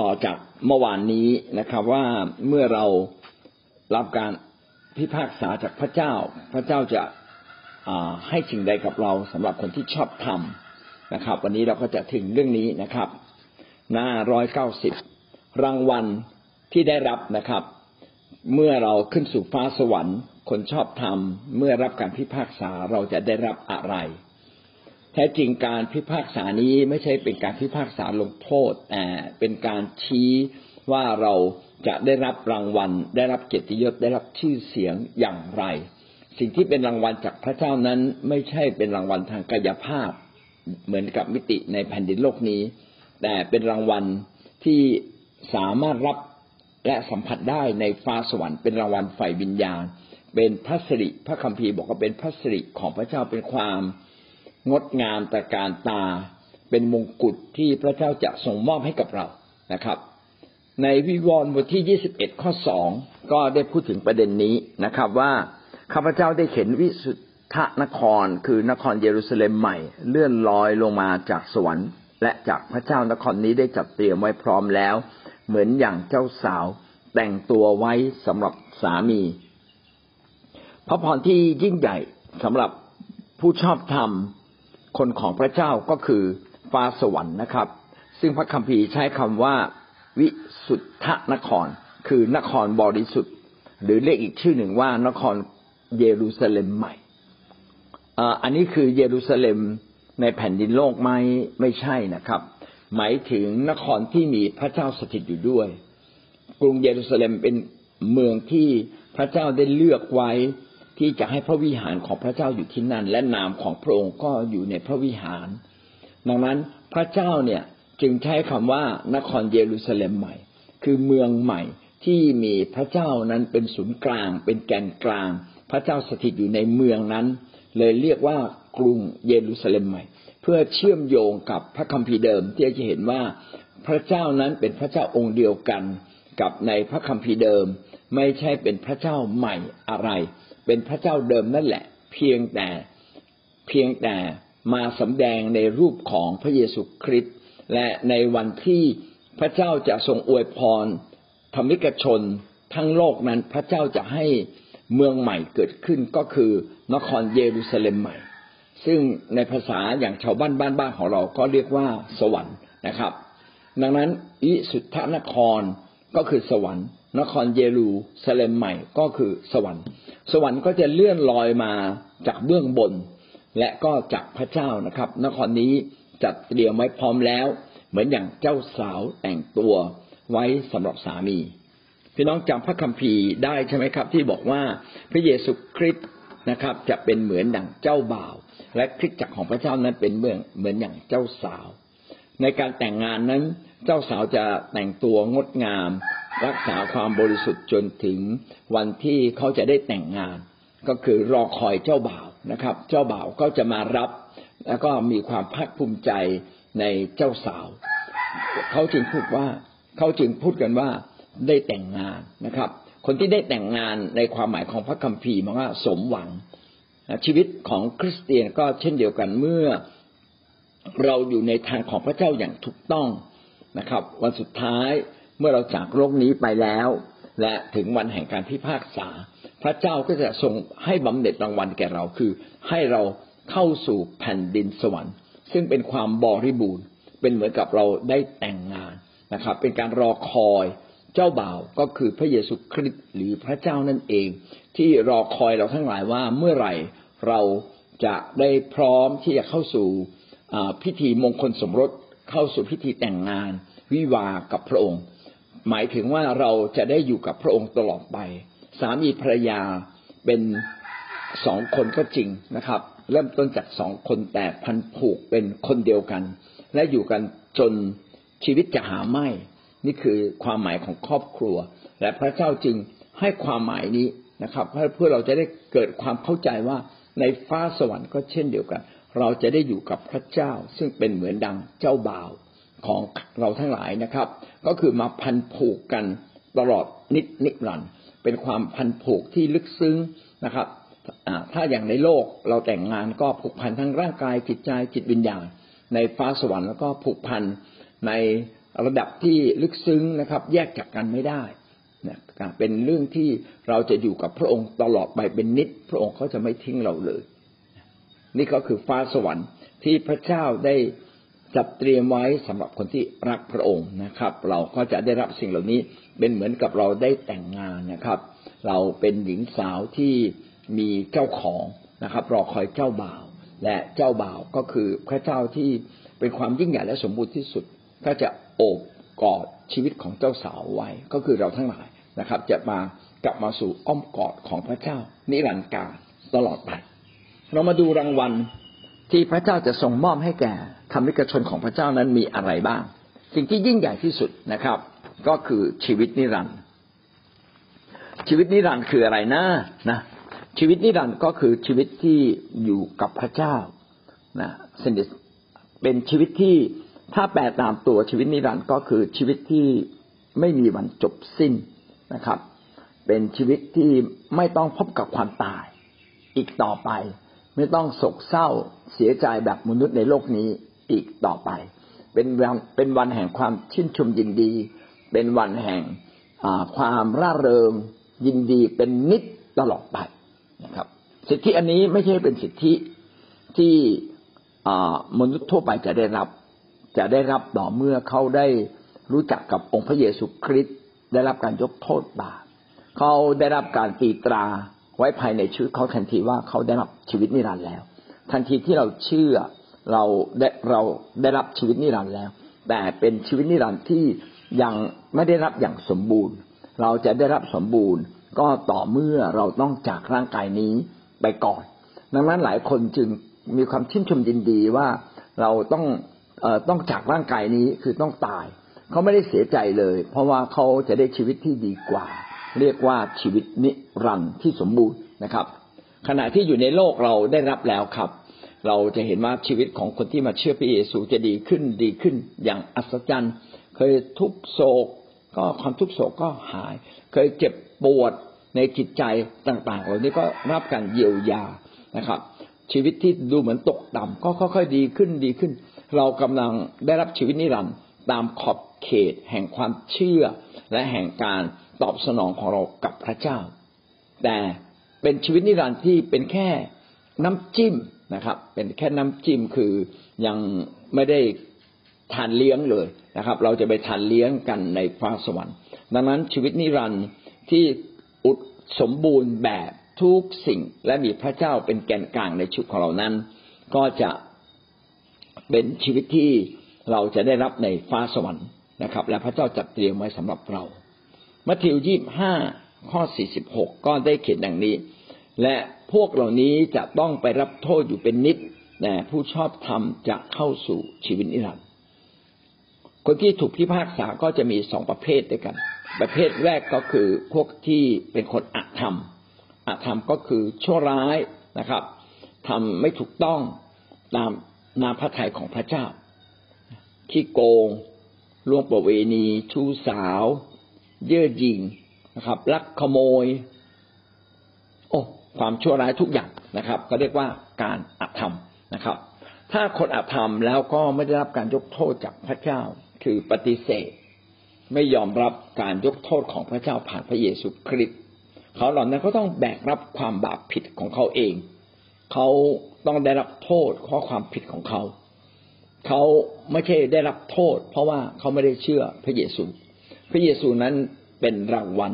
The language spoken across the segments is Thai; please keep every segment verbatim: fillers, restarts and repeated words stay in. ต่อจากเมื่อวานนี้นะครับว่าเมื่อเรารับการพิพากษาจากพระเจ้าพระเจ้าจะให้สิ่งใดกับเราสำหรับคนที่ชอบธรรมนะครับวันนี้เราก็จะถึงเรื่องนี้นะครับหน้าหนึ่งร้อยเก้าสิบรางวัลที่ได้รับนะครับเมื่อเราขึ้นสู่ฟ้าสวรรค์คนชอบธรรมเมื่อรับการพิพากษาเราจะได้รับอะไรแท้จริงการพิพากษานี้ไม่ใช่เป็นการพิพากษาลงโทษแต่เป็นการชี้ว่าเราจะได้รับรางวัลได้รับเกียรติยศได้รับชื่อเสียงอย่างไรสิ่งที่เป็นรางวัลจากพระเจ้านั้นไม่ใช่เป็นรางวัลทางกายภาพเหมือนกับมิติในแผ่นดินโลกนี้แต่เป็นรางวัลที่สามารถรับและสัมผัสได้ในฟ้าสวรรค์เป็นรางวัลฝ่ายวิญญาณเป็นพระสิริพระคัมภีร์บอกว่าเป็นพระสิริของพระเจ้าเป็นความงดงามตระการตาเป็นมงกุฎที่พระเจ้าจะส่งมอบให้กับเรานะครับในวิวรณ์บทที่ยี่สิบเอ็ดข้อสองก็ได้พูดถึงประเด็นนี้นะครับว่าข้าพเจ้าได้เห็นวิสุทธนครคือนครเยรูซาเล็มใหม่เลื่อนลอยลงมาจากสวรรค์และจากพระเจ้านครนี้ได้จัดเตรียมไว้พร้อมแล้วเหมือนอย่างเจ้าสาวแต่งตัวไว้สำหรับสามีพระพรที่ยิ่งใหญ่สำหรับผู้ชอบธรรมคนของพระเจ้าก็คือฟ้าสวรรค์นะครับซึ่งพระคัมภีร์ใช้คำว่าวิสุทธนครคือนครบริสุทธิ์หรือเรียกอีกชื่อหนึ่งว่านครเยรูซาเล็มใหม่อันนี้คือเยรูซาเล็มในแผ่นดินโลกไหมไม่ใช่นะครับหมายถึงนครที่มีพระเจ้าสถิตอยู่ด้วยกรุงเยรูซาเล็มเป็นเมืองที่พระเจ้าได้เลือกไว้ที่จะให้พระวิหารของพระเจ้าอยู่ที่นั่นและนามของพระองค์ก็อยู่ในพระวิหารดังนั้นพระเจ้าเนี่ยจึงใช้คำว่านครเยรูซาเล็มใหม่คือเมืองใหม่ที่มีพระเจ้านั้นเป็นศูนย์กลางเป็นแกนกลางพระเจ้าสถิตอยู่ในเมืองนั้นเลยเรียกว่ากรุงเยรูซาเล็มใหม่เพื่อเชื่อมโยงกับพระคัมภีร์เดิมที่จะเห็นว่าพระเจ้านั้นเป็นพระเจ้าองค์เดียวกันกับในพระคัมภีร์เดิมไม่ใช่เป็นพระเจ้าใหม่อะไรเป็นพระเจ้าเดิมนั่นแหละเพียงแต่เพียงแต่มาสำแดงในรูปของพระเยซูคริสต์และในวันที่พระเจ้าจะทรงอวยพรธรรมิกชนทั้งโลกนั้นพระเจ้าจะให้เมืองใหม่เกิดขึ้นก็คือนครเยรูซาเล็มใหม่ซึ่งในภาษาอย่างชาวบ้านบ้านบ้านของเราก็เรียกว่าสวรรค์นะครับดังนั้นอิสุทธนครก็คือสวรรค์นครเยรูซาเล็มใหม่ก็คือสวรรค์สวรรค์ก็จะเลื่อนลอยมาจากเบื้องบนและก็จากพระเจ้านะครับนครนี้จัดเตรียมไว้พร้อมแล้วเหมือนอย่างเจ้าสาวแต่งตัวไว้สำหรับสามีพี่น้องจำพระคัมภีร์ได้ใช่ไหมครับที่บอกว่าพระเยซูคริสต์นะครับจะเป็นเหมือนดั่งเจ้าบ่าวและคริสตจักรของพระเจ้านั้นเป็นเหมือนเหมือนอย่างเจ้าสาวในการแต่งงานนั้นเจ้าสาวจะแต่งตัวงดงามรักษาความบริสุทธิ์จนถึงวันที่เขาจะได้แต่งงานก็คือรอคอยเจ้าบ่าวนะครับเจ้าบ่าวก็จะมารับแล้วก็มีความภาคภูมิใจในเจ้าสาวเขาจึงพูดว่าเขาจึงพูดกันว่าได้แต่งงานนะครับคนที่ได้แต่งงานในความหมายของพระคัมภีร์มันว่าสมหวังชีวิตของคริสเตียนก็เช่นเดียวกันเมื่อเราอยู่ในทางของพระเจ้าอย่างถูกต้องนะครับวันสุดท้ายเมื่อเราจากโลกนี้ไปแล้วและถึงวันแห่งการพิพากษาพระเจ้าก็จะทรงให้บำเหน็จรางวัลแก่เราคือให้เราเข้าสู่แผ่นดินสวรรค์ซึ่งเป็นความบริบูรณ์เป็นเหมือนกับเราได้แต่งงานนะครับเป็นการรอคอยเจ้าบ่าวก็คือพระเยซูคริสต์หรือพระเจ้านั่นเองที่รอคอยเราทั้งหลายว่าเมื่อไหร่เราจะได้พร้อมที่จะเข้าสู่พิธีมงคลสมรสเข้าสู่พิธีแต่งงานวิวาห์กับพระองค์หมายถึงว่าเราจะได้อยู่กับพระองค์ตลอดไปสามีภรรยาเป็นสองคนก็จริงนะครับเริ่มต้นจากสองคนแต่พันผูกเป็นคนเดียวกันและอยู่กันจนชีวิตจะหาไม่นี่คือความหมายของครอบครัวและพระเจ้าจึงให้ความหมายนี้นะครับเพื่อเราจะได้เกิดความเข้าใจว่าในฟ้าสวรรค์ก็เช่นเดียวกันเราจะได้อยู่กับพระเจ้าซึ่งเป็นเหมือนดังเจ้าบ่าวของเราทั้งหลายนะครับก็คือมาพันผูกกันตลอดนิจนิรันดร์เป็นความพันผูกที่ลึกซึ้งนะครับถ้าอย่างในโลกเราแต่งงานก็ผูกพันทั้งร่างกายจิตใจจิตวิญญาณในฟ้าสวรรค์แล้วก็ผูกพันใน ระดับที่ลึกซึ้งนะครับแยกจากกันไม่ได้นะเป็นเรื่องที่เราจะอยู่กับพระองค์ตลอดไปเป็นนิจพระองค์เขาจะไม่ทิ้งเราเลยนี่ก็คือฟ้าสวรรค์ที่พระเจ้าได้จัดเตรียมไว้สำหรับคนที่รักพระองค์นะครับเราก็จะได้รับสิ่งเหล่านี้เป็นเหมือนกับเราได้แต่งงานนะครับเราเป็นหญิงสาวที่มีเจ้าของนะครับรอคอยเจ้าบ่าวและเจ้าบ่าวก็คือพระเจ้าที่เป็นความยิ่งใหญ่และสมบูรณ์ที่สุดก็จะโอบกอดชีวิตของเจ้าสาวไว้ก็คือเราทั้งหลายนะครับจะมากลับมาสู่อ้อมกอดของพระเจ้านิรันดร์กาลตลอดไปเรามาดูรางวัลที่พระเจ้าจะทรงมอบให้แก่ธรรมิกชนของพระเจ้านั้นมีอะไรบ้างสิ่งที่ยิ่งใหญ่ที่สุดนะครับก็คือชีวิตนิรันดร์ชีวิตนิรันดร์คืออะไรนะนะชีวิตนิรันดร์ก็คือชีวิตที่อยู่กับพระเจ้านะสนิทเป็นชีวิตที่ถ้าแปลตามตัวชีวิตนิรันดร์ก็คือชีวิตที่ไม่มีวันจบสิ้นนะครับเป็นชีวิตที่ไม่ต้องพบกับความตายอีกต่อไปไม่ต้องโศกเศร้าเสียใจแบบมนุษย์ในโลกนี้อีกต่อไปเป็นวันเป็นวันแห่งความชื่นชมยินดีเป็นวันแห่งความร่าเริงยินดีเป็นนิจตลอดไปนะครับสิทธิอันนี้ไม่ใช่เป็นสิทธิที่มนุษย์ทั่วไปจะได้รับจะได้รับต่อเมื่อเขาได้รู้จักกับองค์พระเยซูคริสต์ได้รับการยกโทษบาปเขาได้รับการตีตราไว้ภายในชีวิตเขาทันทีว่าเขาได้รับชีวิตนิรันดร์แล้วทันทีที่เราเชื่อเราได้เราได้รับชีวิตนิรันดร์แล้วแต่เป็นชีวิตนิรันดร์ที่ยังไม่ได้รับอย่างสมบูรณ์เราจะได้รับสมบูรณ์ก็ต่อเมื่อเราต้องจากร่างกายนี้ไปก่อนดังนั้นหลายคนจึงมีความชื่นชมยินดีว่าเราต้องเอ่อต้องจากร่างกายนี้คือต้องตายเขาไม่ได้เสียใจเลยเพราะว่าเขาจะได้ชีวิตที่ดีกว่าเรียกว่าชีวิตนิรันดร์ที่สมบูรณ์นะครับขณะที่อยู่ในโลกเราได้รับแล้วครับเราจะเห็นว่าชีวิตของคนที่มาเชื่อพระเยซูจะดีขึ้นดีขึ้นอย่างอัศจรรย์เคยทุกโศกก็ความทุกโศกก็หายเคยเจ็บปวดในจิตใจต่างๆเหล่านี้ก็รับการเยียวยานะครับชีวิตที่ดูเหมือนตกต่ำก็ค่อยๆดีขึ้นดีขึ้นเรากำลังได้รับชีวิตนิรันดร์ตามขอบเขตแห่งความเชื่อและแห่งการตอบสนองของเรากับพระเจ้าแต่เป็นชีวิตนิรันดร์ที่เป็นแค่น้ำจิ้มนะครับเป็นแค่น้ำจิ้มคือยังไม่ได้ทานเลี้ยงเลยนะครับเราจะไปทานเลี้ยงกันในฟ้าสวรรค์ดังนั้นชีวิตนิรันดร์ที่อุดสมบูรณ์แบบทุกสิ่งและมีพระเจ้าเป็นแกนกลางในชีวิตของเรานั้นก็จะเป็นชีวิตที่เราจะได้รับในฟ้าสวรรค์นะครับและพระเจ้าจัดเตรียมไว้สำหรับเรามัทธิวยี่สิบห้าข้อสี่สิบหกก็ได้เขียนดังนี้และพวกเหล่านี้จะต้องไปรับโทษอยู่เป็นนิจแต่ผู้ชอบธรรมจะเข้าสู่ชีวิตนิรันดร์คนที่ถูกพิพากษาก็จะมีสองประเภทด้วยกันประเภทแรกก็คือพวกที่เป็นคนอธรรมอธรรมก็คือชั่วร้ายนะครับทำไม่ถูกต้องตามน้ำพระทัยของพระเจ้าขี้โกงล่วงประเวณีชู้สาวเย่อหยิ่งนะครับลักขโมยโอ้ความชั่วร้ายทุกอย่างนะครับก็เรียกว่าการอธรรมนะครับถ้าคนอธรรมแล้วก็ไม่ได้รับการยกโทษจากพระเจ้าคือปฏิเสธไม่ยอมรับการยกโทษของพระเจ้าผ่านพระเยซูคริสต์เขาเหล่านั้นก็ต้องแบกรับความบาปผิดของเขาเองเขาต้องได้รับโทษเพราะความผิดของเขาเขาไม่ใช่ได้รับโทษเพราะว่าเขาไม่ได้เชื่อพระเยซูพระเยซูนั้นเป็นรางวัล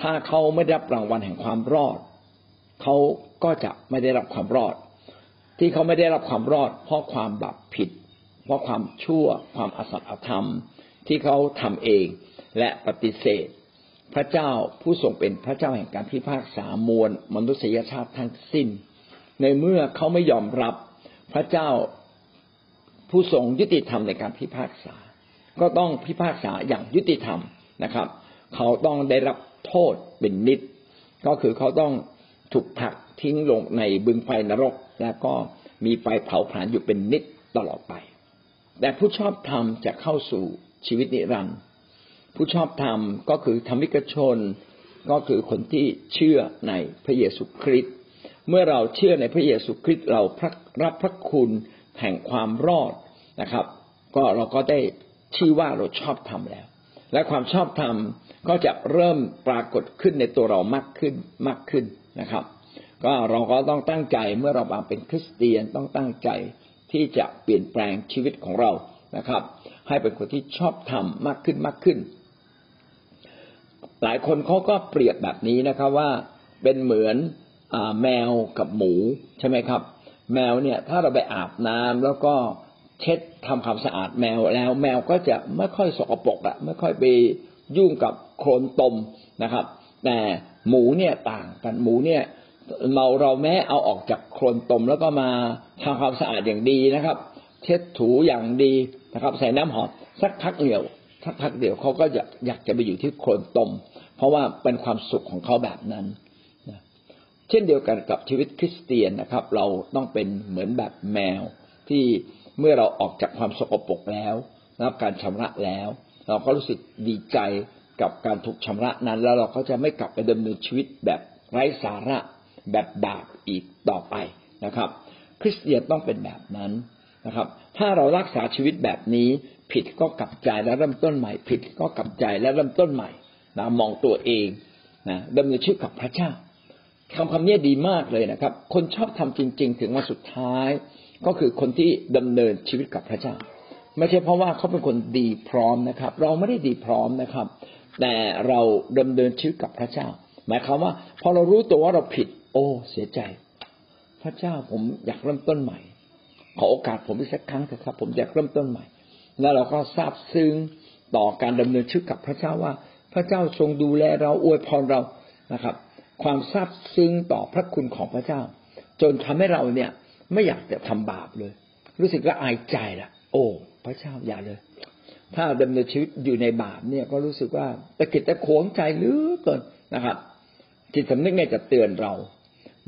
ถ้าเขาไม่ได้รับรางวัลแห่งความรอดเขาก็จะไม่ได้รับความรอดที่เขาไม่ได้รับความรอดเพราะความบาปผิดเพราะความชั่วความอสัตย์อธรรมที่เขาทำเองและปฏิเสธพระเจ้าผู้ทรงเป็นพระเจ้าแห่งการพิพากษามวลมนุษยชาติทั้งสิ้นในเมื่อเขาไม่ยอมรับพระเจ้าผู้ทรงยุติธรรมในการพิพากษาก็ต้องพิพากษาอย่างยุติธรรมนะครับเขาต้องได้รับโทษเป็นนิจก็คือเขาต้องถูกผลักทิ้งลงในบึงไฟนรกแล้วก็มีไฟเผาผลาญอยู่เป็นนิจตลอดไปแต่ผู้ชอบธรรมจะเข้าสู่ชีวิตนิรันดร์ผู้ชอบธรรมก็คือธรรมิกชนก็คือคนที่เชื่อในพระเยซูคริสต์เมื่อเราเชื่อในพระเยซูคริสต์เรารับพระคุณแห่งความรอดนะครับก็เราก็ได้ ชื่อว่าเราชอบธรรมแล้วและความชอบธรรมก็จะเริ่มปรากฏขึ้นในตัวเรามากขึ้นมากขึ้นนะครับก็เราก็ต้องตั้งใจเมื่อเรามาเป็นคริสเตียนต้องตั้งใจที่จะเปลี่ยนแปลงชีวิตของเรานะครับให้เป็นคนที่ชอบธรรมมากขึ้นมากขึ้นหลายคนเขาก็เปรียบแบบนี้นะครับว่าเป็นเหมือนแมวกับหมูใช่ไหมครับแมวเนี่ยถ้าเราไปอาบน้ำแล้วก็เช็ดทำความสะอาดแมวแล้วแมวก็จะไม่ค่อยสกปรกอ่ะไม่ค่อยไปยุ่งกับโคลนตมนะครับแต่หมูเนี่ยต่างกันหมูเนี่ยเราเราแม้เอาออกจากโคลนตมแล้วก็มาทำความสะอาดอย่างดีนะครับเช็ดถูอย่างดีนะครับใส่น้ำหอมสักพักเดียวสักพักเดียวเขาก็อยากอยากจะไปอยู่ที่โคลนตมเพราะว่าเป็นความสุขของเขาแบบนั้นเช่นเดียวกันกับชีวิตคริสเตียนนะครับเราต้องเป็นเหมือนแบบแมวที่เมื่อเราออกจากความสกปรกแล้วรับการชำระแล้วเราก็รู้สึกดีใจกับการถูกชำระนั้นแล้วเราก็จะไม่กลับไปดำเนินชีวิตแบบไร้สาระแบบบาปอีกต่อไปนะครับคริสเตียนต้องเป็นแบบนั้นนะครับถ้าเรารักษาชีวิตแบบนี้ผิดก็กลับใจและเริ่มต้นใหม่ผิดก็กลับใจและเริ่มต้นใหม่นะมองตัวเองนะดำเนินชีวิตกับพระเจ้าคำคำนี้ดีมากเลยนะครับคนชอบทำจริงๆถึงวันสุดท้ายก็คือคนที่ดำเนินชีวิตกับพระเจ้าไม่ใช่เพราะว่าเขาเป็นคนดีพร้อมนะครับเราไม่ได้ดีพร้อมนะครับแต่เราดำเนินชีวิตกับพระเจ้าหมายความว่าพอเรารู้ตัวว่าเราผิดโอ้เสียใจพระเจ้าผมอยากเริ่มต้นใหม่ขอโอกาสผมอีกสักครั้งเถอะครับผมอยากเริ่มต้นใหม่แล้วเราก็ซาบซึ้งต่อการดำเนินชีวิตกับพระเจ้าว่าพระเจ้าทรงดูแลเราอวยพรเรานะครับความซาบซึ้งต่อพระคุณของพระเจ้าจนทำให้เราเนี่ยไม่อยากจะทำบาปเลยรู้สึกละอายใจละโอ้พระเจ้าอย่าเลยถ้าดำเนินชีวิตอยู่ในบาปเนี่ยก็รู้สึกว่าตะกิดตะขวงใจเหลือเกินนะครับจิตสำนึกเนี่ยจะเตือนเรา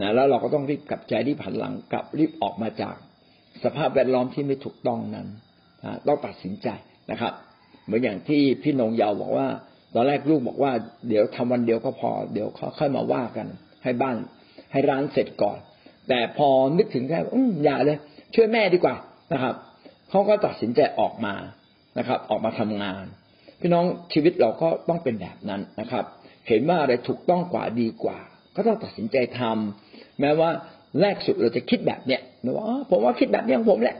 นะแล้วเราก็ต้องรีบกลับใจรีบหันหลังกลับรีบออกมาจากสภาพแวดล้อมที่ไม่ถูกต้องนั้นต้องตัดสินใจนะครับเหมือนอย่างที่พี่นงเยาว์บอกว่าตอนแรกลูกบอกว่าเดี๋ยวทำวันเดียวก็พอเดี๋ยวค่อยมาว่ากันให้บ้านให้ร้านเสร็จก่อนแต่พอนึกถึงแค่อย่าเลยช่วยแม่ดีกว่านะครับเขาก็ตัดสินใจออกมานะครับออกมาทำงานพี่น้องชีวิตเราก็ต้องเป็นแบบนั้นนะครับเห็นว่าอะไรถูกต้องกว่าดีกว่าก็ต้องตัดสินใจทำแม้ว่าแรกสุดเราจะคิดแบบเนี้ยนะว่าผมว่าคิดแบบนี้ของผมแหละ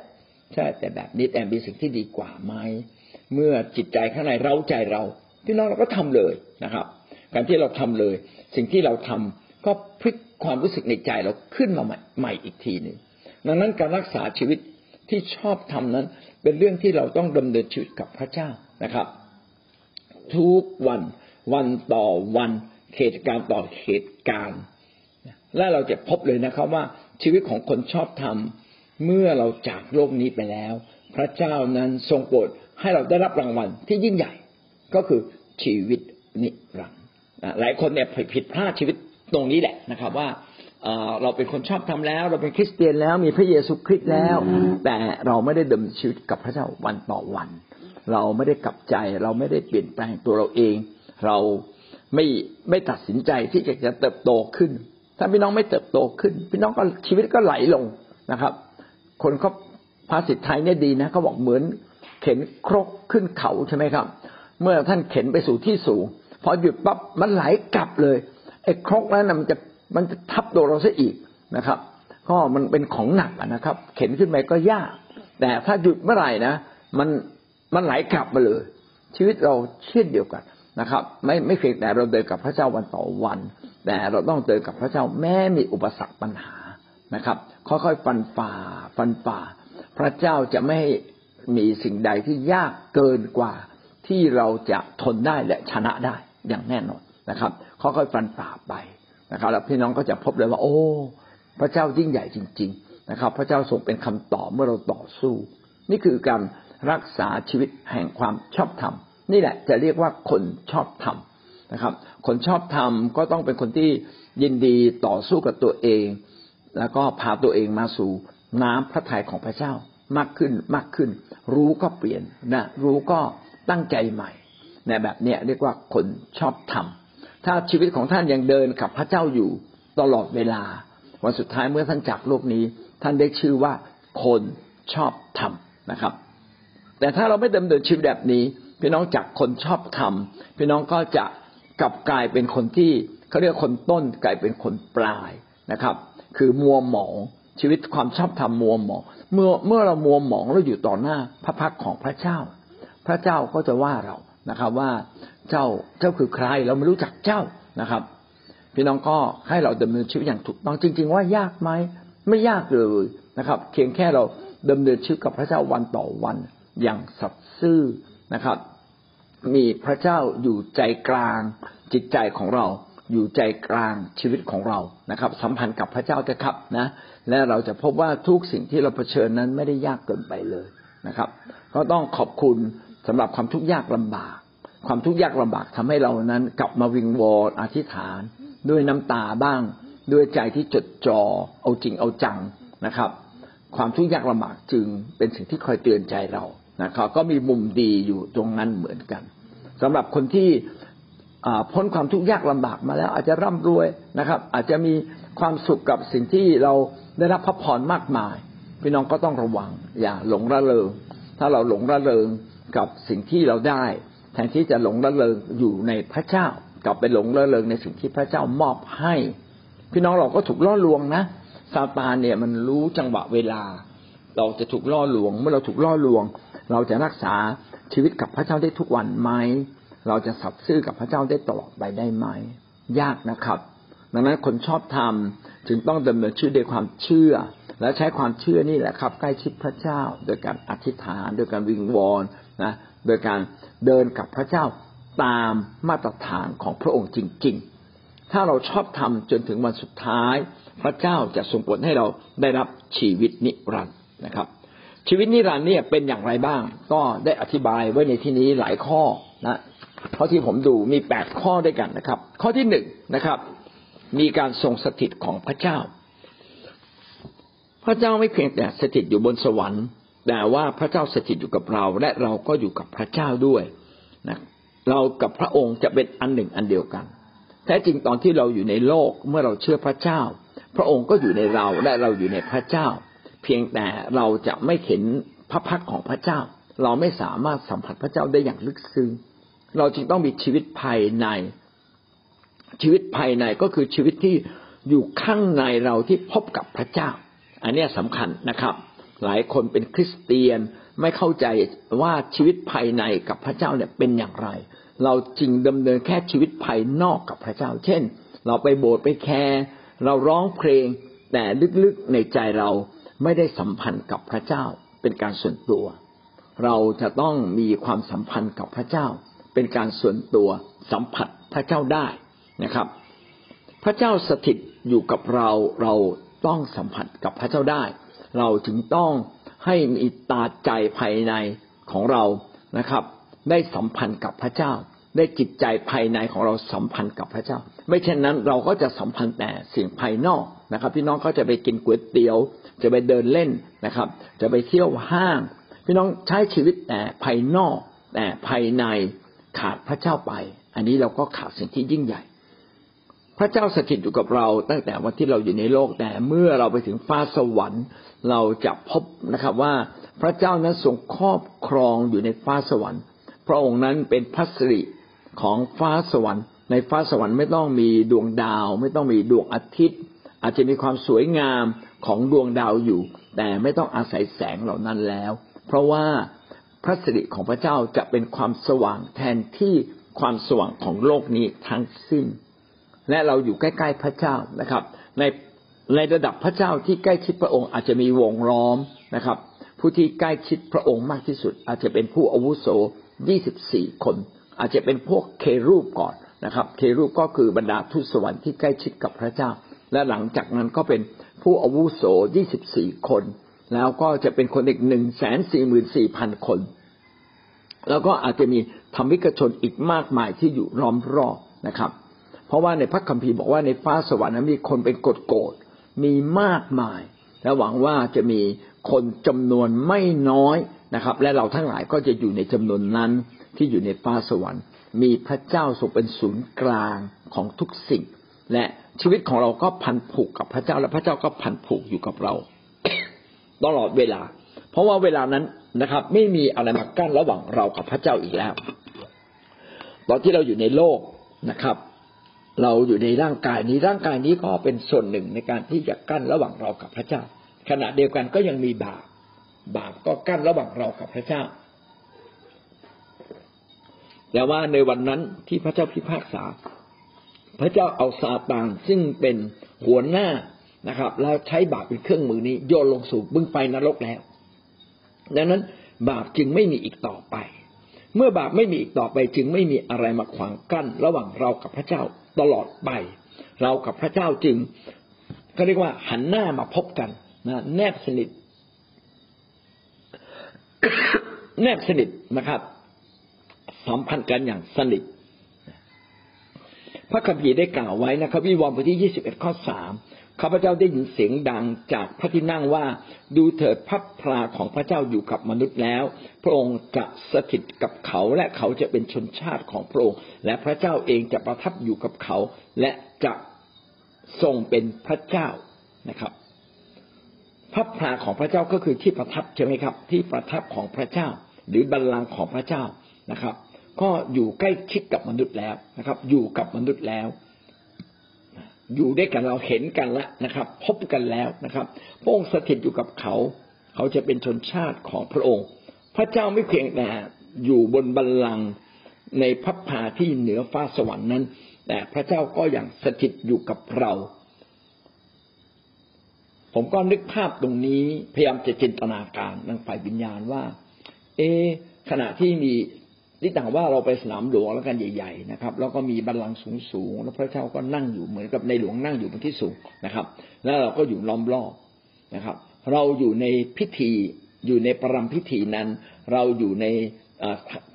ใช่แต่แบบนี้แต่มีสิ่งที่ดีกว่าไหมเมื่อจิตใจข้างในเร้าใจเราพี่น้องเราก็ทำเลยนะครับการที่เราทำเลยสิ่งที่เราทำก็พลิกความรู้สึกในใจเราขึ้นมาใหม่อีกทีหนึ่งดังนั้นการรักษาชีวิตที่ชอบทำนั้นเป็นเรื่องที่เราต้องดำเนินชีวิตกับพระเจ้านะครับทุกวันวันต่อวันเหตุการณ์ต่อเหตุการณ์และเราจะพบเลยนะครับว่าชีวิตของคนชอบทำเมื่อเราจากโลกนี้ไปแล้วพระเจ้านั้นทรงโปรดให้เราได้รับรางวัลที่ยิ่งใหญ่ก็คือชีวิตนิรันดร์หลายคนเนี่ยผิดพลาดชีวิตตรงนี้แหละนะครับว่าเราเป็นคนชอบทำแล้วเราเป็นคริสเตียนแล้วมีพระเยซูคริสต์แล้วแต่เราไม่ได้ดำเนินชีวิตกับพระเจ้าวันต่อวันเราไม่ได้กลับใจเราไม่ได้เปลี่ยนแปลงตัวเราเองเราไม่ไม่ตัดสินใจที่จะจะเติบโตขึ้นถ้าพี่น้องไม่เติบโตขึ้นพี่น้องก็ชีวิตก็ไหลลงนะครับคนเขาภาษิตไทยเนี่ยดีนะเขาบอกเหมือนเข็นครกขึ้นเขาใช่ไหมครับเมื่อท่านเข็นไปสู่ที่สูงพอหยุดปั๊บมันไหลกลับเลยไอ้ครกนั้นมันจะมันจะทับตัวเราซะอีกนะครับก็มันเป็นของหนักนะครับเข็นขึ้นไปก็ยากแต่ถ้าหยุดเมื่อไหร่นะมันมันไหลกลับมาเลยชีวิตเราเช่นเดียวกันนะครับไม่ไม่เพียงแต่เราเดินกับพระเจ้าวันต่อวันแต่เราต้องเดินกับพระเจ้าแม้มีอุปสรรคปัญหานะครับค่อยๆฟันฝ่าฟันฝ่าพระเจ้าจะไม่ให้มีสิ่งใดที่ยากเกินกว่าที่เราจะทนได้และชนะได้อย่างแน่นอนนะครับค่อยๆฟันฝ่าไปนะครับแล้วพี่น้องก็จะพบเลยว่าโอ้พระเจ้ายิ่งใหญ่จริงๆนะครับพระเจ้าทรงเป็นคำตอบเมื่อเราต่อสู้นี่คือการรักษาชีวิตแห่งความชอบธรรมนี่แหละจะเรียกว่าคนชอบธรรมนะครับคนชอบธรรมก็ต้องเป็นคนที่ยินดีต่อสู้กับตัวเองแล้วก็พาตัวเองมาสู่น้ำพระทัยของพระเจ้ามากขึ้นมากขึ้นรู้ก็เปลี่ยนนะรู้ก็ตั้งใจใหม่ในแบบนี้เรียกว่าคนชอบธรรมถ้าชีวิตของท่านยังเดินกับพระเจ้าอยู่ตลอดเวลาวันสุดท้ายเมื่อท่านจากโลกนี้ท่านได้ชื่อว่าคนชอบธรรมนะครับ แต่ถ้าเราไม่ดำเนินชีวิตแบบนี้พี่น้องจากคนชอบทำพี่น้องก็จะกลับกลายเป็นคนที่เขาเรียกคนต้นกลายเป็นคนปลายนะครับคือมัวหมองชีวิตความชอบธรรมมัวหมองเมื่อเมื่อเรามัวหมองเราอยู่ต่อหน้าพระพักของพระเจ้าพระเจ้าก็จะว่าเรานะครับว่าเจ้าเจ้าคือใครเราไม่รู้จักเจ้านะครับพี่น้องก็ให้เราดำเนินชีวิตอย่างถูกต้องจริงๆว่ายากไหมไม่ยากเลยนะครับเพียงแค่เราดำเนินชีวิตกับพระเจ้าวันต่อวันอย่างสัตย์ซื่อนะครับมีพระเจ้าอยู่ใจกลางจิตใจของเราอยู่ใจกลางชีวิตของเรานะครับสัมพันธ์กับพระเจ้าจะขับนะและเราจะพบว่าทุกสิ่งที่เราเผชิญนั้นไม่ได้ยากเกินไปเลยนะครับก็ต้องขอบคุณสำหรับความทุกข์ยากลำบากความทุกข์ยากลำบากทำให้เรานั้นกลับมาวิงวอนอธิษฐานด้วยน้ำตาบ้างด้วยใจที่จดจ่อเอาจริงเอาจังนะครับความทุกข์ยากลำบากจึงเป็นสิ่งที่คอยเตือนใจเรานะครับก็มีมุมดีอยู่ตรงนั้นเหมือนกันสำหรับคนที่พ้นความทุกข์ยากลำบากมาแล้วอาจจะร่ำรวยนะครับอาจจะมีความสุขกับสิ่งที่เราได้รับพระพรมากมายพี่น้องก็ต้องระวังอย่าหลงระเริงถ้าเราหลงระเริงกับสิ่งที่เราได้แทนที่จะหลงระเริงอยู่ในพระเจ้ากลับไปหลงระเริงในสิ่งที่พระเจ้ามอบให้พี่น้องเราก็ถูกล่อลวงนะซาตานเนี่ยมันรู้จังหวะเวลาเราจะถูกล่อลวงเมื่อเราถูกล่อลวงเราจะรักษาชีวิตกับพระเจ้าได้ทุกวันไหมเราจะสัตย์ซื่อกับพระเจ้าได้ตลอดไปได้ไหมยากนะครับดังนั้นคนชอบธรรมจึงต้องดำเนินชีวิตด้วยความเชื่อและใช้ความเชื่อนี่แหละครับใกล้ชิดพระเจ้าโดยการอธิษฐานโดยการวิงวอนนะโดยการเดินกับพระเจ้าตามมาตรฐานของพระองค์จริงๆถ้าเราชอบธรรมจนถึงวันสุดท้ายพระเจ้าจะส่งผลให้เราได้รับชีวิตนิรันดร์นะครับชีวิตนิรันดร์เนี่ยเป็นอย่างไรบ้างก็ได้อธิบายไว้ในที่นี้หลายข้อนะเท่าที่ผมดูมีแปดข้อด้วยกันนะครับข้อที่หนึ่งนะครับมีการทรงสถิตของพระเจ้าพระเจ้าไม่เพียงแต่สถิตอยู่บนสวรรค์แต่ว่าพระเจ้าสถิตอยู่กับเราและเราก็อยู่กับพระเจ้าด้วยนะเรากับพระองค์จะเป็นอันหนึ่งอันเดียวกันแท้จริงตอนที่เราอยู่ในโลกเมื่อเราเชื่อพระเจ้าพระองค์ก็อยู่ในเราและเราอยู่ในพระเจ้าเพียงแต่เราจะไม่เห็นพระพักตร์ของพระเจ้าเราไม่สามารถสัมผัสพระเจ้าได้อย่างลึกซึ้งเราจึงต้องมีชีวิตภายในชีวิตภายในก็คือชีวิตที่อยู่ข้างในเราที่พบกับพระเจ้าอันนี้สำคัญนะครับหลายคนเป็นคริสเตียนไม่เข้าใจว่าชีวิตภายในกับพระเจ้าเนี่ยเป็นอย่างไรเราจึงดำเนินแค่ชีวิตภายนอกกับพระเจ้าเช่นเราไปโบสถ์ไปแคร์เราร้องเพลงแต่ลึกๆในใจเราไม่ได้สัมพันธ์กับพระเจ้าเป็นการส่วนตัวเราจะต้องมีความสัมพันธ์กับพระเจ้าเป็นการส่วนตัวสัมผัสพระเจ้าได้นะครับพระเจ้าสถิตอยู่กับเราเราต้องสัมผัสกับพระเจ้าได้เราจึงต้องให้มีตาใจภายในของเรานะครับได้สัมพันธ์กับพระเจ้าได้จิตใจภายในของเราสัมพันธ์กับพระเจ้าไม่เช่นนั้นเราก็จะสัมพันธ์แต่สิ่งภายนอกนะครับพี่น้องก็จะไปกินก๋วยเตี๋ยวจะไปเดินเล่นนะครับจะไปเที่ยวห้างพี่น้องใช้ชีวิตแต่ภายนอกแต่ภายในขาดพระเจ้าไปอันนี้เราก็ขาดสิ่งที่ยิ่งใหญ่พระเจ้าสถิตอยู่กับเราตั้งแต่วันที่เราอยู่ในโลกแต่เมื่อเราไปถึงฟ้าสวรรค์เราจะพบนะครับว่าพระเจ้านั้นทรงครอบครองอยู่ในฟ้าสวรรค์พระองค์นั้นเป็นพระสิริของฟ้าสวรรค์ในฟ้าสวรรค์ไม่ต้องมีดวงดาวไม่ต้องมีดวงอาทิตย์อาจจะมีความสวยงามของดวงดาวอยู่แต่ไม่ต้องอาศัยแสงเหล่านั้นแล้วเพราะว่าพระสิริของพระเจ้าจะเป็นความสว่างแทนที่ความสว่างของโลกนี้ทั้งสิ้นและเราอยู่ใกล้ๆพระเจ้านะครับในในระดับพระเจ้าที่ใกล้ชิดพระองค์อาจจะมีวงล้อมนะครับผู้ที่ใกล้ชิดพระองค์มากที่สุดอาจจะเป็นผู้อาวุโสยี่สิบสี่คนอาจจะเป็นพวกเครูปก่อนนะครับเครูปก็คือบรรดาทูตสวรรค์ที่ใกล้ชิดกับพระเจ้าและหลังจากนั้นก็เป็นผู้อาวุโสยี่สิบสี่คนแล้วก็จะเป็นคนอีก หนึ่งแสนสี่หมื่นสี่พัน คนแล้วก็อาจจะมีธรรมิกชนอีกมากมายที่อยู่ล้อมรอบนะครับเพราะว่าในพระคัมภีร์บอกว่าในฟ้าสวรรค์นั้นมีคนเป็นกฎโกรธมีมากมายและหวังว่าจะมีคนจำนวนไม่น้อยนะครับและเราทั้งหลายก็จะอยู่ในจำนวนนั้นที่อยู่ในฟ้าสวรรค์มีพระเจ้าทรงเป็นศูนย์กลางของทุกสิ่งและชีวิตของเราก็พันผูกกับพระเจ้าและพระเจ้าก็พันผูกอยู่กับเราตลอดเวลา เพราะว่าเวลานั้นนะครับไม่มีอะไรมากั้นระหว่างเรากับพระเจ้าอีกแล้วตอนที่เราอยู่ในโลกนะครับเราอยู่ในร่างกายนี้ร่างกายนี้ก็เป็นส่วนหนึ่งในการที่จะกั้นระหว่างเรากับพระเจ้าขณะเดียวกันก็ยังมีบาปบาปก็กั้นระหว่างเรากับพระเจ้าแต่ว่าในวันนั้นที่พระเจ้าพิพากษาพระเจ้าเอาซาตานซึ่งเป็นหัวหน้านะครับแล้วใช้บาปเป็นเครื่องมือนี้โยนลงสู่บึ้งไฟนรกแล้วดังนั้นบาปจึงไม่มีอีกต่อไปเมื่อบาปไม่มีอีกต่อไปจึงไม่มีอะไรมาขวางกั้นระหว่างเรากับพระเจ้าตลอดไปเรากับพระเจ้าจึงก็เรียกว่าหันหน้ามาพบกันนะแนบสนิท แนบสนิทนะครับสัมพันธ์กันอย่างสนิทพระคัมภีร์ได้กล่าวไว้นะครับวิวรณ์บทที่ยี่สิบเอ็ดข้อสามข้าพเจ้าได้ยินเสียงดังจากพระที่นั่งว่าดูเถิดพับพลาของพระเจ้าอยู่กับมนุษย์แล้วพระองค์จะสถิตกับเขาและเขาจะเป็นชนชาติของพระองค์และพระเจ้าเองจะประทับอยู่กับเขาและจะทรงเป็นพระเจ้านะครับพับพลาของพระเจ้าก็คือที่ประทับใช่ไหมครับที่ประทับของพระเจ้าหรือบัลลังก์ของพระเจ้านะครับก็อยู่ใกล้ชิดกับมนุษย์แล้วนะครับอยู่กับมนุษย์แล้วอยู่ด้วยกันเราเห็นกันแล้วนะครับพบกันแล้วนะครับพระองค์สถิตอยู่กับเขาเขาจะเป็นชนชาติของพระองค์พระเจ้าไม่เพียงแต่อยู่บนบัลลังก์ในพับพาที่เหนือฟ้าสวรรค์นั้นแต่พระเจ้าก็ยังสถิตอยู่กับเราผมก็นึกภาพตรงนี้พยายามจะจินตนาการทางฝ่ายวิญญาณว่าเอขณะที่มีนี่ต่างว่าเราไปสนามหลวงแล้วกันใหญ่ๆนะครับแล้วก็มีบัลลังก์สูงๆแล้วพระเจ้าก็นั่งอยู่เหมือนกับในหลวงนั่งอยู่บนที่สูงนะครับแล้วเราก็อยู่ล้อมรอบนะครับเราอยู่ในพิธีอยู่ในประรำพิธีนั้นเราอยู่ใน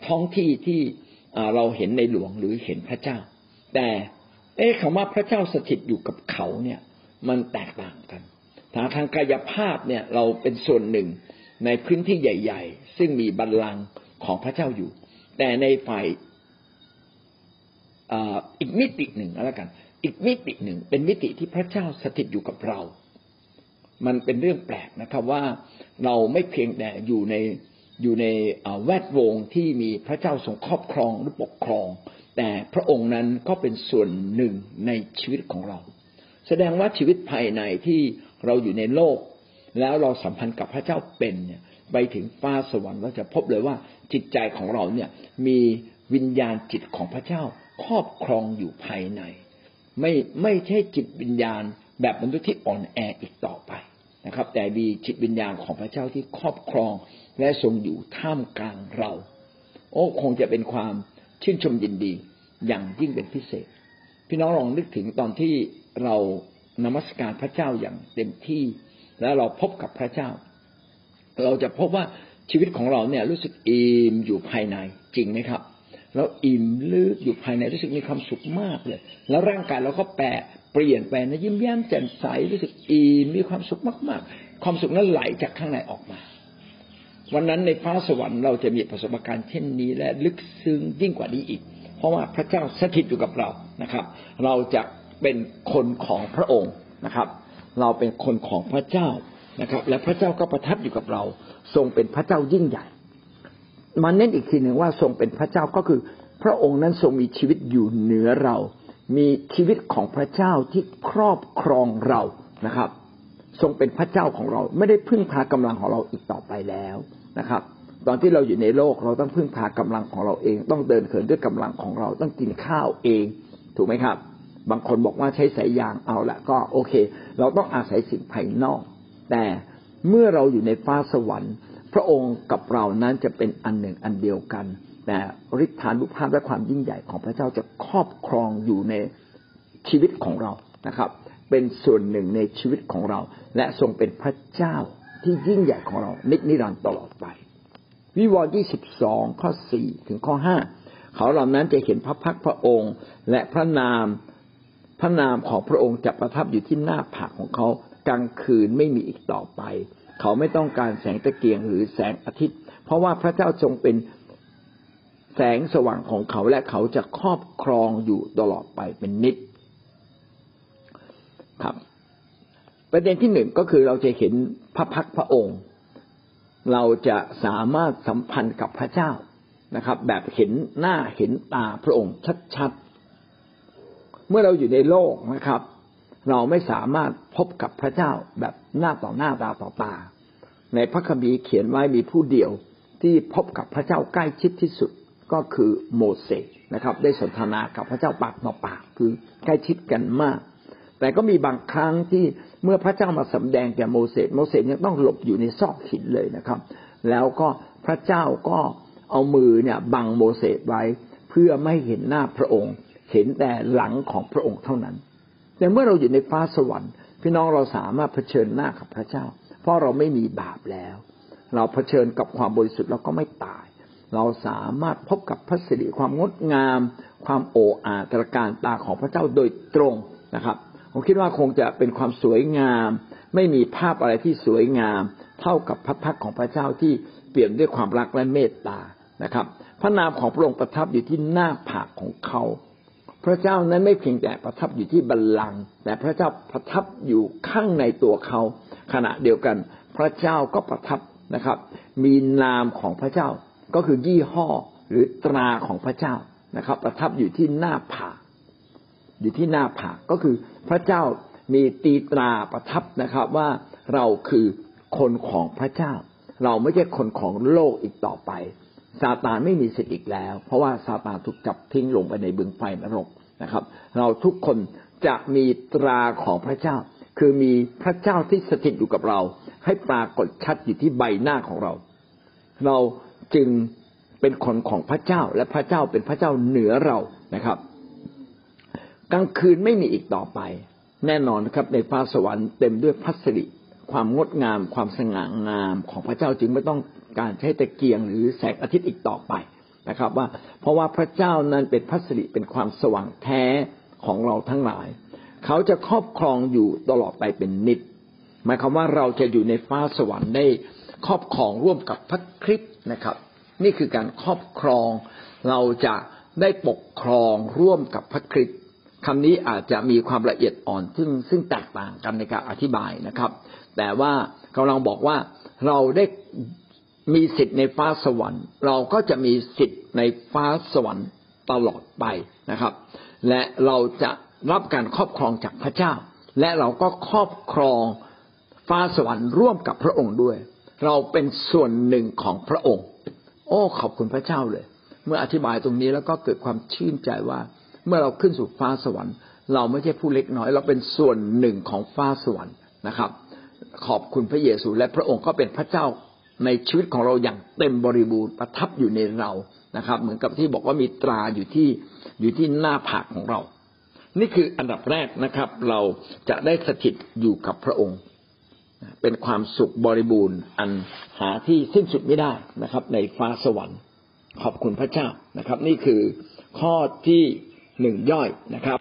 ท้องที่ที่เราเห็นในหลวงหรือเห็นพระเจ้าแต่เอ๊ะคำว่าพระเจ้าสถิตอยู่กับเขาเนี่ยมันแตกต่างกันทางทางกายภาพเนี่ยเราเป็นส่วนหนึ่งในพื้นที่ใหญ่ๆซึ่งมีบัลลังก์ของพระเจ้าอยู่แต่ในฝ่ายอีกมิติหนึ่งแล้วกันอีกมิติหนึ่งเป็นมิติที่พระเจ้าสถิตอยู่กับเรามันเป็นเรื่องแปลกนะครับว่าเราไม่เพียงแต่อยู่ในอยู่ในแวดวงที่มีพระเจ้าทรงครอบครองหรือปกครองแต่พระองค์นั้นก็เป็นส่วนหนึ่งในชีวิตของเราแสดงว่าชีวิตภายในที่เราอยู่ในโลกแล้วเราสัมพันธ์กับพระเจ้าเป็นเนี่ยไปถึงฟ้าสวรรค์เราจะพบเลยว่าจิตใจของเราเนี่ยมีวิญญาณจิตของพระเจ้าครอบครองอยู่ภายในไม่ไม่ใช่จิตวิญญาณแบบมนุษย์ที่อ่อนแออีกต่อไปนะครับแต่มีจิตวิญญาณของพระเจ้าที่ครอบครองและทรงอยู่ท่ามกลางเราโอ้คงจะเป็นความชื่นชมยินดีอย่างยิ่งเป็นพิเศษพี่น้องลองนึกถึงตอนที่เรานมัสการพระเจ้าอย่างเต็มที่แล้วเราพบกับพระเจ้าเราจะพบว่าชีวิตของเราเนี่ยรู้สึกอิ่มอยู่ภายในจริงไหมครับแล้วอิ่มลึกอยู่ภายในรู้สึกมีความสุขมากเลยแล้วร่างกายเราก็แปรเปลี่ยนแปลงนะยิ้มแย้มแจ่มใสรู้สึกอิ่มมีความสุขมากๆความสุขนั้นไหลจากข้างในออกมาวันนั้นในฟ้าสวรรค์เราจะมีประสบการณ์เช่นนี้และลึกซึ้งยิ่งกว่านี้อีกเพราะว่าพระเจ้าสถิตอยู่กับเรานะครับเราจะเป็นคนของพระองค์นะครับเราเป็นคนของพระเจ้านะครับและพระเจ้าก็ประทับอยู่กับเราทรงเป็นพระเจ้ายิ่งใหญ่มาเน้นอีกทีหนึ่งว่าทรงเป็นพระเจ้าก็คือพระองค์นั้นทรงมีชีวิตอยู่เหนือเรามีชีวิตของพระเจ้าที่ครอบครองเรานะครับทรงเป็นพระเจ้าของเราไม่ได้พึ่งพากำลังของเราอีกต่อไปแล้วนะครับตอนที่เราอยู่ในโลกเราต้องพึ่งพากำลังของเราเองต้องเดินเขินด้วยกำลังของเราต้องกินข้าวเองถูกไหมครับบางคนบอกว่าใช้สายยางเอาละก็โอเคเราต้องอาศัยสิ่งภายนอกแต่เมื่อเราอยู่ในฟ้าสวรรค์พระองค์กับเรานั้นจะเป็นอันหนึ่งอันเดียวกันแต่ฤทธานุภาพและความยิ่งใหญ่ของพระเจ้าจะครอบครองอยู่ในชีวิตของเรานะครับเป็นส่วนหนึ่งในชีวิตของเราและทรงเป็นพระเจ้าที่ยิ่งใหญ่ของเรานิจนิรันดร์ตลอดไปวิวรณ์ยี่สิบสองข้อสี่ถึงข้อห้าเขาเหล่านั้นจะเห็นพระพักพระองค์และพระนามพระนามของพระองค์จะประทับอยู่ที่หน้าผากของเขากลางคืนไม่มีอีกต่อไปเขาไม่ต้องการแสงตะเกียงหรือแสงอาทิตย์เพราะว่าพระเจ้าทรงเป็นแสงสว่างของเขาและเขาจะครอบครองอยู่ตลอดไปเป็นนิจครับประเด็นที่หนึ่งก็คือเราจะเห็นพระพักตร์พระองค์ เราจะสามารถสัมพันธ์กับพระเจ้านะครับแบบเห็นหน้าเห็นตาพระองค์ชัดๆเมื่อเราอยู่ในโลกนะครับเราไม่สามารถพบกับพระเจ้าแบบหน้าต่อหน้าตาต่อตาในพระคัมภีร์เขียนไว้มีผู้เดียวที่พบกับพระเจ้าใกล้ชิดที่สุดก็คือโมเสสนะครับได้สนทนากับพระเจ้าปากต่อปากคือใกล้ชิดกันมากแต่ก็มีบางครั้งที่เมื่อพระเจ้ามาสำแดงแก่โมเสสโมเสสยังต้องหลบอยู่ในซอกหินเลยนะครับแล้วก็พระเจ้าก็เอามือเนี่ยบังโมเสสไว้เพื่อไม่เห็นหน้าพระองค์เห็นแต่หลังของพระองค์เท่านั้นแต่เมื่อเราอยู่ในฟ้าสวรรค์พี่น้องเราสามารถเผชิญหน้ากับพระเจ้าเพราะเราไม่มีบาปแล้วเราเผชิญกับความบริสุทธิ์แล้วก็ไม่ตายเราสามารถพบกับพระสิริความงดงามความโอ้อาตระการตาของพระเจ้าโดยตรงนะครับผมคิดว่าคงจะเป็นความสวยงามไม่มีภาพอะไรที่สวยงามเท่ากับพระพักตร์ของพระเจ้าที่เปี่ยมด้วยความรักและเมตตานะครับพระนามของพระองค์ประทับอยู่ที่หน้าผากของเขาพระเจ้านั้นไม่เพียงแต่ประทับอยู่ที่บัลลังก์แต่พระเจ้าประทับอยู่ข้างในตัวเขาขณะเดียวกันพระเจ้าก็ประทับนะครับมีนามของพระเจ้าก็คือยี่ห้อหรือตราของพระเจ้านะครับประทับอยู่ที่หน้าผากอยู่ที่หน้าผากก็คือพระเจ้ามีตีตราประทับนะครับว่าเราคือคนของพระเจ้าเราไม่ใช่คนของโลกอีกต่อไปซาตานไม่มีสิทธิ์อีกแล้วเพราะว่าซาตานถูกจับทิ้งลงไปในบึงไฟนรกนะครับเราทุกคนจะมีตราของพระเจ้าคือมีพระเจ้าที่สถิตอยู่กับเราให้ปรากฏชัดอยู่ที่ใบหน้าของเราเราจึงเป็นคนของพระเจ้าและพระเจ้าเป็นพระเจ้าเหนือเรานะครับกลางคืนไม่มีอีกต่อไปแน่นอนครับในฟ้าสวรรค์เต็มด้วยพระสิริความงดงามความสง่างามของพระเจ้าจึงไม่ต้องการใช้ตะเกียงหรือแสงอาทิตย์อีกต่อไปนะครับว่าเพราะว่าพระเจ้านั้นเป็นพระสิริเป็นความสว่างแท้ของเราทั้งหลายเขาจะครอบครองอยู่ตลอดไปเป็นนิจหมายความว่าเราจะอยู่ในฟ้าสวรรค์ได้ครอบครองร่วมกับพระคริสต์นะครับนี่คือการครอบครองเราจะได้ปกครองร่วมกับพระคริสต์คำนี้อาจจะมีความละเอียดอ่อนซึ่งซึ่งแตกต่างกันในการอธิบายนะครับแต่ว่ากำลังบอกว่าเราได้มีสิทธิ์ในฟ้าสวรรค์เราก็จะมีสิทธิ์ในฟ้าสวรรค์ตลอดไปนะครับและเราจะรับการครอบครองจากพระเจ้าและเราก็ครอบครองฟ้าสวรรค์ร่วมกับพระองค์ด้วยเราเป็นส่วนหนึ่งของพระองค์โอ้ขอบคุณพระเจ้าเลยเมื่ออธิบายตรงนี้แล้วก็เกิดความชื่นใจว่าเมื่อเราขึ้นสู่ฟ้าสวรรค์เราไม่ใช่ผู้เล็กน้อยเราเป็นส่วนหนึ่งของฟ้าสวรรค์นะครับขอบคุณพระเยซูและพระองค์ก็เป็นพระเจ้าในชีวิตของเราอย่างเต็มบริบูรณ์ประทับอยู่ในเรานะครับเหมือนกับที่บอกว่ามีตราอยู่ที่อยู่ที่หน้าผากของเรานี่คืออันดับแรกนะครับเราจะได้สถิตอยู่กับพระองค์เป็นความสุขบริบูรณ์อันหาที่สิ้นสุดไม่ได้นะครับในฟ้าสวรรค์ขอบคุณพระเจ้านะครับนี่คือข้อที่หนึ่งย่อยนะครับ